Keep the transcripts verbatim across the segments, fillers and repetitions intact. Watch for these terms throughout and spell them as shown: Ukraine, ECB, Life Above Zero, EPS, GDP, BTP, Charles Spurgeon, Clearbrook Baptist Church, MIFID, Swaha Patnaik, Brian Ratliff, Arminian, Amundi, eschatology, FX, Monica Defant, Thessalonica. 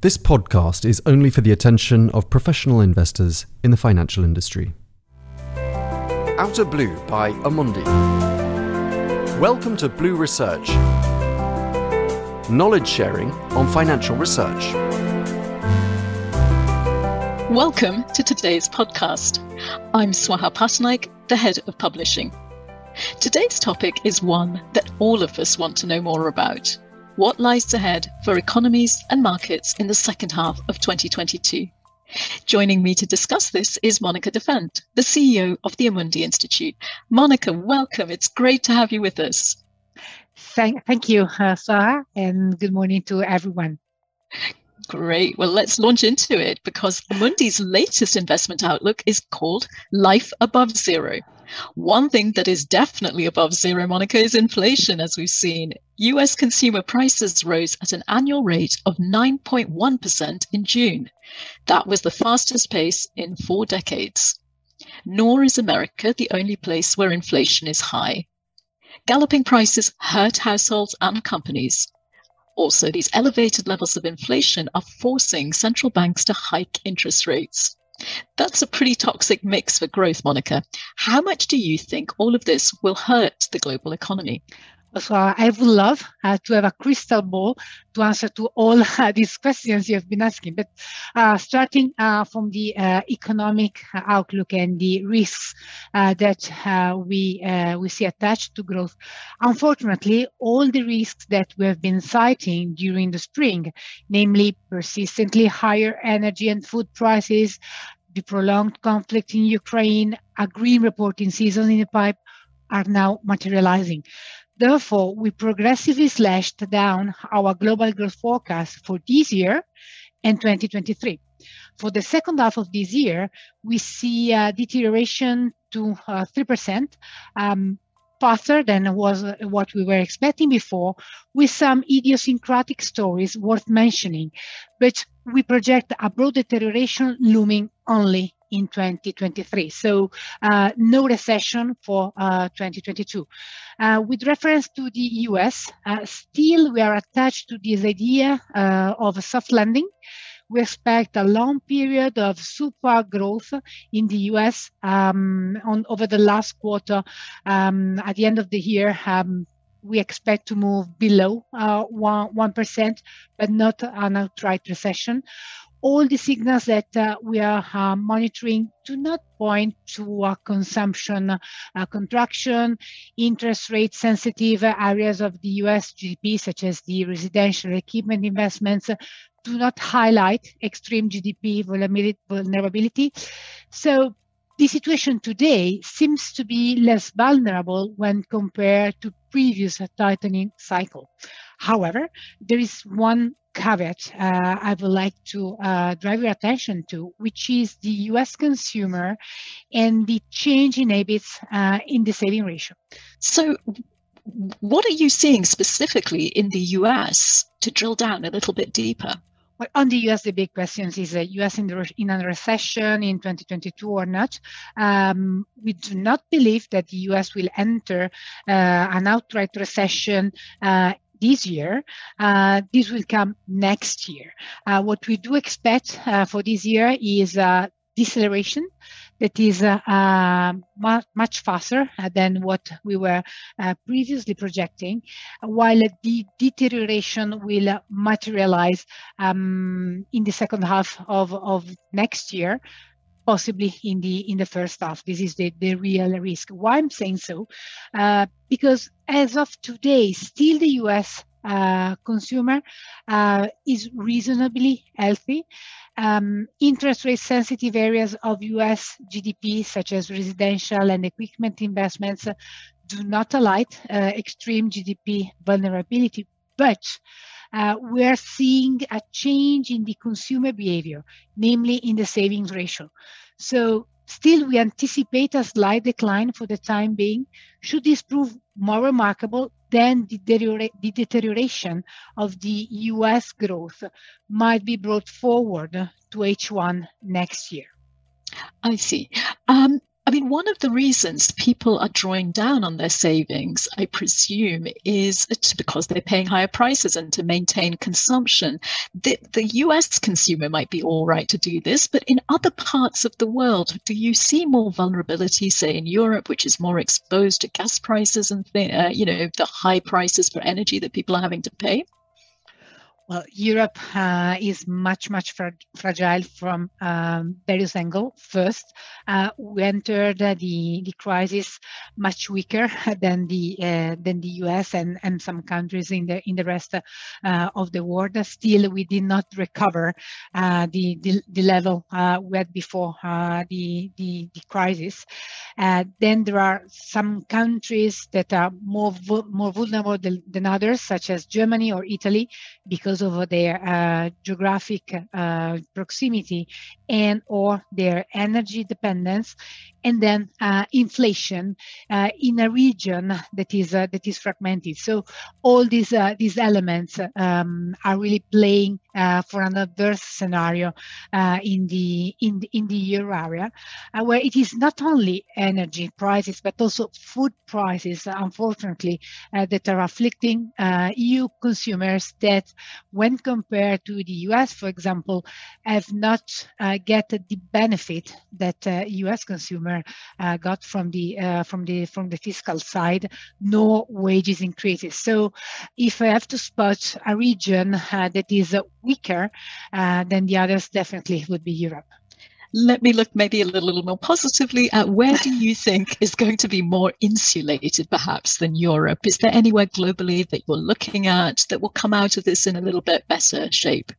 This podcast is only for the attention of professional investors in the financial industry. Outer Blue by Amundi. Welcome to Blue Research. Knowledge sharing on financial research. Welcome to today's podcast. I'm Swaha Patnaik, the head of publishing. Today's topic is one that all of us want to know more about. What lies ahead for economies and markets in the second half of twenty twenty-two. Joining me to discuss this is Monica Defant, the C E O of the Amundi Institute. Monica, welcome. It's great to have you with us. Thank, thank you, uh, Sarah, and good morning to everyone. Great. Well, let's launch into it because Amundi's latest investment outlook is called Life Above Zero. One thing that is definitely above zero, Monica, is inflation, as we've seen. U S consumer prices rose at an annual rate of nine point one percent in June. That was the fastest pace in four decades. Nor is America the only place where inflation is high. Galloping prices hurt households and companies. Also, these elevated levels of inflation are forcing central banks to hike interest rates. That's a pretty toxic mix for growth, Monica. How much do you think all of this will hurt the global economy? So I would love uh, to have a crystal ball to answer to all uh, these questions you have been asking. But uh, starting uh, from the uh, economic outlook and the risks uh, that uh, we uh, we see attached to growth, unfortunately, all the risks that we have been citing during the spring, namely persistently higher energy and food prices, the prolonged conflict in Ukraine, a green reporting season in the pipe, are now materializing. Therefore, we progressively slashed down our global growth forecast for this year and twenty twenty-three. For the second half of this year, we see a deterioration to uh, three percent, um, faster than was uh, what we were expecting before, with some idiosyncratic stories worth mentioning. But we project a broad deterioration looming only in twenty twenty-three. So uh, no recession for uh, twenty twenty-two. Uh, with reference to the U S, uh, still we are attached to this idea uh, of a soft landing. We expect a long period of super growth in the U S um, on over the last quarter. Um, at the end of the year, um, we expect to move below uh, one, 1%, but not an outright recession. All the signals that uh, we are uh, monitoring do not point to a consumption uh, contraction. Interest rate sensitive areas of the U S G D P, such as the residential equipment investments, do not highlight extreme G D P vulnerability. So the situation today seems to be less vulnerable when compared to previous tightening cycle. However, there is one caveat uh, I would like to uh, drive your attention to, which is the U S consumer and the change in habits uh, in the saving ratio. So what are you seeing specifically in the U S to drill down a little bit deeper? Well, on the U S, the big question is the U S in, the re- in a recession in twenty twenty-two or not. Um, we do not believe that the U S will enter uh, an outright recession uh, this year. Uh, this will come next year. Uh, what we do expect uh, for this year is uh, deceleration that is uh, uh, much faster than what we were uh, previously projecting, while the deterioration will materialize um, in the second half of, of next year, possibly in the in the first half. This is the, the real risk. Why I'm saying so? Uh, because as of today, still the U S uh, consumer uh, is reasonably healthy. Um, interest rate sensitive areas of U S G D P, such as residential and equipment investments, uh, do not alight uh, extreme G D P vulnerability, but Uh, we are seeing a change in the consumer behavior, namely in the savings ratio. So still we anticipate a slight decline for the time being. Should this prove more remarkable, then the, deteriora- the deterioration of the U S growth might be brought forward to H one next year. I see. Um, I mean, one of the reasons people are drawing down on their savings, I presume, is because they're paying higher prices and to maintain consumption. The, the U S consumer might be all right to do this, but in other parts of the world, do you see more vulnerability, say in Europe, which is more exposed to gas prices and th- uh, you know, the high prices for energy that people are having to pay? Well, Europe uh, is much, much fra- fragile from um, various angles. First, uh, we entered uh, the, the crisis much weaker than the uh, than the U S and, and some countries in the in the rest uh, of the world. Still, we did not recover uh, the, the the level uh, we had before uh, the, the the crisis. Uh, then there are some countries that are more vo- more vulnerable than, than others, such as Germany or Italy, because of their uh, geographic uh, proximity and or their energy dependence, and then uh, inflation uh, in a region that is uh, that is fragmented. So all these uh, these elements um, are really playing uh, for an adverse scenario uh, in the in the, in the euro area, uh, where it is not only energy prices but also food prices, unfortunately, uh, that are afflicting uh, E U consumers that, when compared to the U S, for example, have not uh, get the benefit that uh, U S consumer uh, got from the uh, from the from the fiscal side, no wages increases. So, if I have to spot a region uh, that is uh, weaker uh, than the others, definitely would be Europe. Let me look maybe a little, little more positively at where do you think is going to be more insulated perhaps than Europe? Is there anywhere globally that you're looking at that will come out of this in a little bit better shape?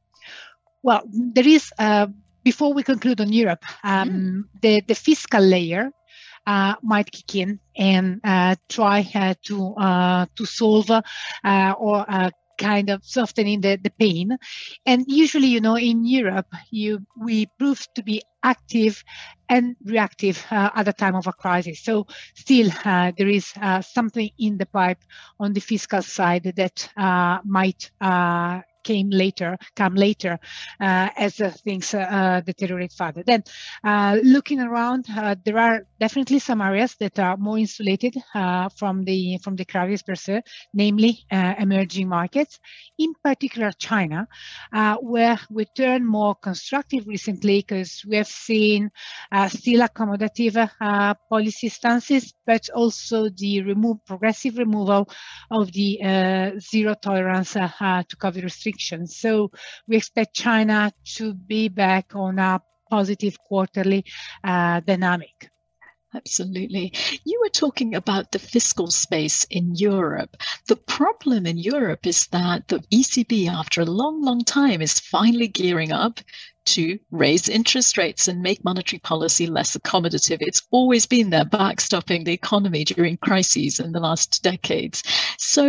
Well, there is, uh, before we conclude on Europe, um, mm. the, the fiscal layer Uh, might kick in and uh, try uh, to uh, to solve uh, or uh, kind of softening the, the pain. And usually, you know, in Europe, you we prove to be active and reactive uh, at the time of a crisis. So still uh, there is uh, something in the pipe on the fiscal side that uh, might uh, came later, come later uh, as uh, things uh, deteriorate further. Then uh, looking around, uh, there are definitely some areas that are more insulated uh, from the from the crisis per se, namely uh, emerging markets, in particular China, uh, where we turn more constructive recently because we have seen uh, still accommodative uh, policy stances, but also the remove, progressive removal of the uh, zero tolerance uh, uh, to COVID restrictions. So we expect China to be back on a positive quarterly uh, dynamic. Absolutely. You were talking about the fiscal space in Europe. The problem in Europe is that the E C B, after a long, long time, is finally gearing up to raise interest rates and make monetary policy less accommodative. It's always been there, backstopping the economy during crises in the last decades. So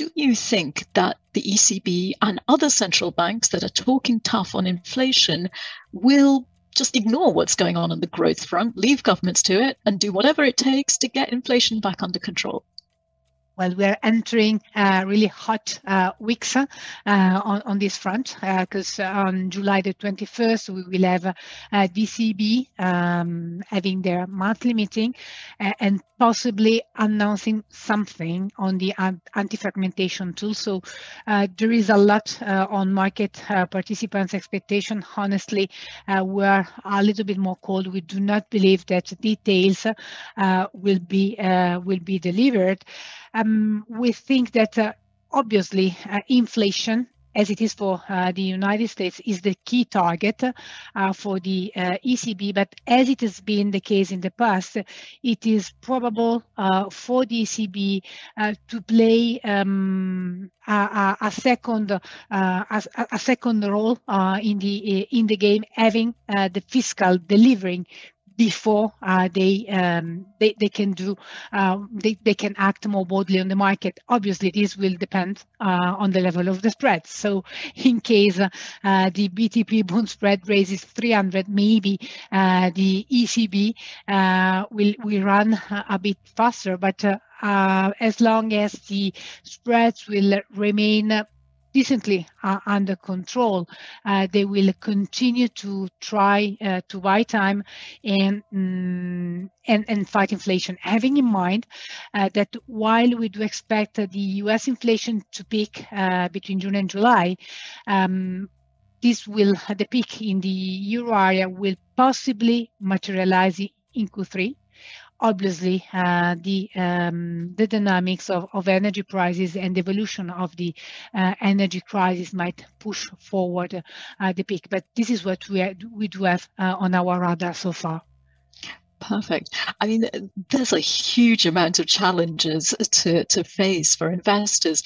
do you think that the E C B and other central banks that are talking tough on inflation will just ignore what's going on on the growth front, leave governments to it, and do whatever it takes to get inflation back under control? Well, we're entering uh, really hot uh, weeks uh, on, on this front, because uh, on July the twenty-first, we will have uh, D C B um, having their monthly meeting uh, and possibly announcing something on the anti-fragmentation tool. So uh, there is a lot uh, on market uh, participants' expectation. Honestly, uh, we're a little bit more cold. We do not believe that details uh, will be uh, will be delivered. Um, we think that uh, obviously uh, inflation, as it is for uh, the United States, is the key target uh, for the uh, E C B. But as it has been the case in the past, it is probable uh, for the E C B uh, to play um, a, a second uh, a, a second role uh, in the in the game, having uh, the fiscal delivering before uh, they, um, they they can do uh, they they can act more boldly on the market. Obviously, this will depend uh, on the level of the spread. So, in case uh, uh, the B T P bond spread raises three hundred, maybe uh, the E C B uh, will will run a bit faster. But uh, uh, as long as the spreads will remain decently uh, under control. Uh, they will continue to try uh, to buy time and, um, and and fight inflation, having in mind uh, that while we do expect uh, the U S inflation to peak uh, between June and July, um, this will the peak in the euro area will possibly materialize in Q three. Obviously, uh, the um, the dynamics of, of energy prices and the evolution of the uh, energy crisis might push forward uh, the peak. But this is what we, are, we do have uh, on our radar so far. Perfect. I mean, there's a huge amount of challenges to, to face for investors.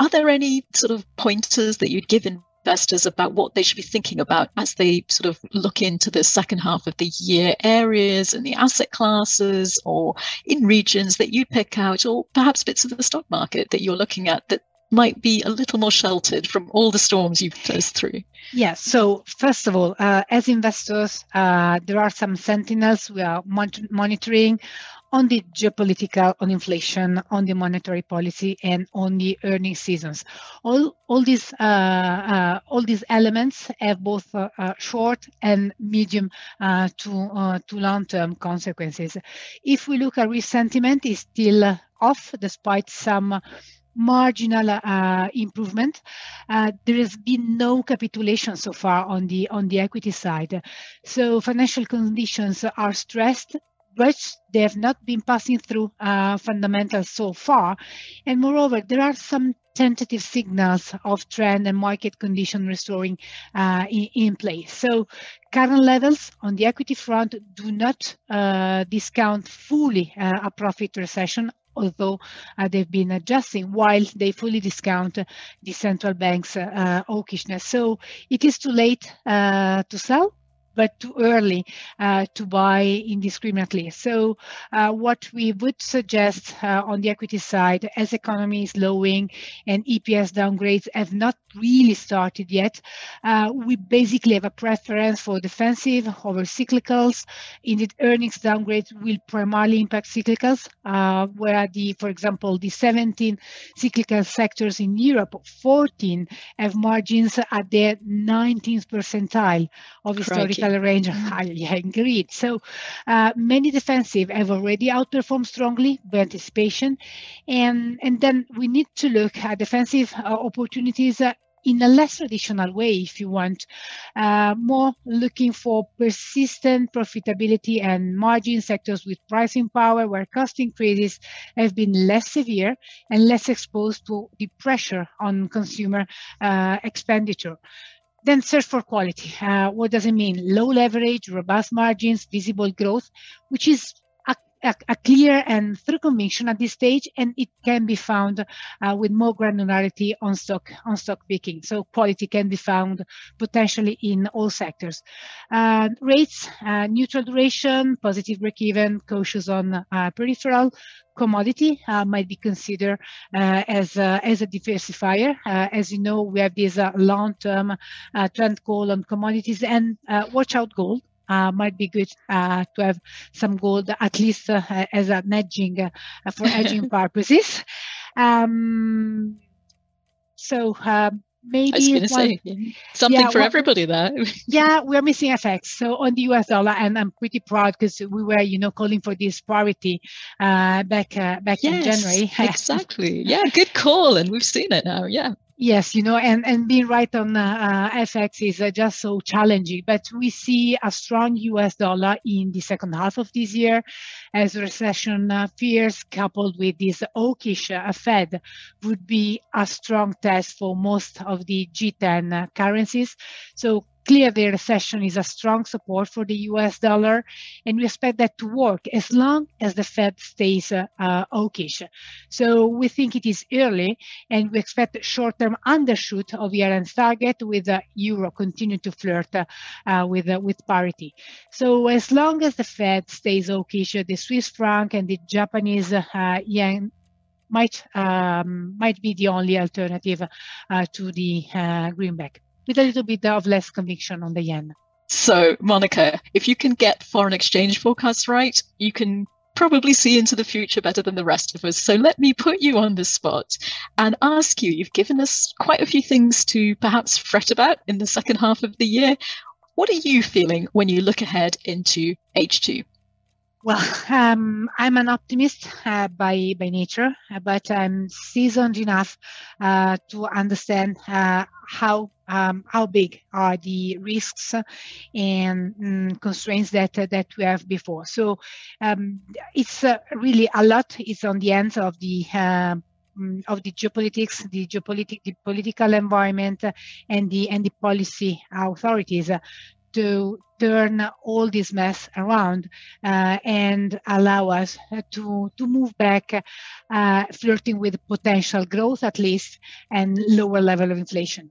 Are there any sort of pointers that you'd give in investors about what they should be thinking about as they sort of look into the second half of the year, areas and the asset classes, or in regions that you pick out, or perhaps bits of the stock market that you're looking at that might be a little more sheltered from all the storms you've passed through? Yeah, so first of all, uh, as investors, uh, there are some sentinels we are mon- monitoring on the geopolitical, on inflation, on the monetary policy, and on the earnings seasons. All all these uh, uh, all these elements have both uh, uh, short and medium uh, to uh, to long-term consequences. If we look at risk sentiment, it's still off despite some marginal uh, improvement. Uh, there has been no capitulation so far on the on the equity side. So financial conditions are stressed, but they have not been passing through uh, fundamentals so far. And moreover, there are some tentative signals of trend and market condition restoring uh, in, in place. So current levels on the equity front do not uh, discount fully uh, a profit recession, although uh, they've been adjusting, while they fully discount uh, the central bank's uh, hawkishness. So it is too late uh, to sell, but too early uh, to buy indiscriminately. So uh, what we would suggest uh, on the equity side, as economy is slowing and E P S downgrades have not really started yet, uh, we basically have a preference for defensive over cyclicals. Indeed, earnings downgrades will primarily impact cyclicals, uh, where the, for example, the seventeen cyclical sectors in Europe, fourteen have margins at their nineteenth percentile of historical range highly agreed. So uh, many defensive have already outperformed strongly by anticipation, and and then we need to look at defensive uh, opportunities uh, in a less traditional way, if you want, uh, more looking for persistent profitability and margin sectors with pricing power, where cost increases have been less severe and less exposed to the pressure on consumer uh, expenditure. Then search for quality. Uh, what does it mean? Low leverage, robust margins, visible growth, which is a, a, a clear and through conviction at this stage, and it can be found uh, with more granularity on stock on stock picking. So quality can be found potentially in all sectors. Uh, rates, uh, neutral duration, positive break-even, cautious on uh, peripheral. Commodity uh, might be considered uh, as, uh, as a diversifier. Uh, as you know, we have this uh, long-term uh, trend call on commodities, and uh, watch out gold. Uh, might be good uh, to have some gold, at least uh, as a hedging, uh, for hedging purposes. Um, so uh, maybe- I was going to say, yeah. something yeah, for one, everybody there. Yeah, we're missing F X. So on the U S dollar, and I'm pretty proud because we were, you know, calling for this parity uh, back uh, back yes, in January. Exactly. Yeah, good call. And we've seen it now, yeah. Yes, you know, and, and being right on uh, F X is uh, just so challenging. But we see a strong U S dollar in the second half of this year as recession uh, fears coupled with this hawkish uh, Fed would be a strong test for most of the G ten uh, currencies. So clearly, the recession is a strong support for the U S dollar, and we expect that to work as long as the Fed stays uh, uh, hawkish. So we think it is early, and we expect short-term undershoot of year-end target, with the uh, euro continue to flirt uh, uh, with uh, with parity. So as long as the Fed stays hawkish, the Swiss franc and the Japanese uh, yen might um, might be the only alternative uh, to the uh, greenback, with a little bit of less conviction on the yen. So, Monica, if you can get foreign exchange forecasts right, you can probably see into the future better than the rest of us. So let me put you on the spot and ask you, you've given us quite a few things to perhaps fret about in the second half of the year. What are you feeling when you look ahead into H two? Well, um, I'm an optimist uh, by by nature, but I'm seasoned enough uh, to understand uh, how um, how big are the risks and mm, constraints that uh, that we have before. So um, it's uh, really a lot. It's on the ends of the uh, of the geopolitics, the geopolitic, the political environment, uh, and the and the policy authorities. Uh, to turn all this mess around uh, and allow us to to move back, uh, flirting with potential growth at least and lower level of inflation.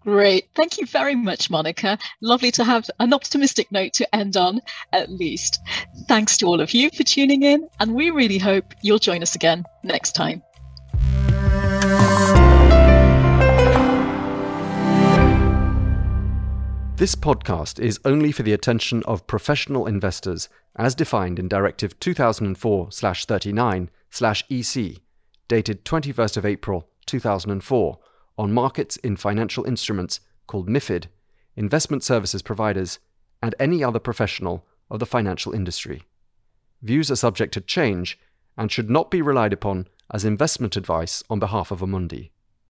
Great. Thank you very much, Monica. Lovely to have an optimistic note to end on, at least. Thanks to all of you for tuning in, and we really hope you'll join us again next time. This podcast is only for the attention of professional investors, as defined in Directive two thousand four thirty-nine E C, dated twenty-first of April two thousand four, on markets in financial instruments called MIFID, investment services providers, and any other professional of the financial industry. Views are subject to change and should not be relied upon as investment advice on behalf of Amundi.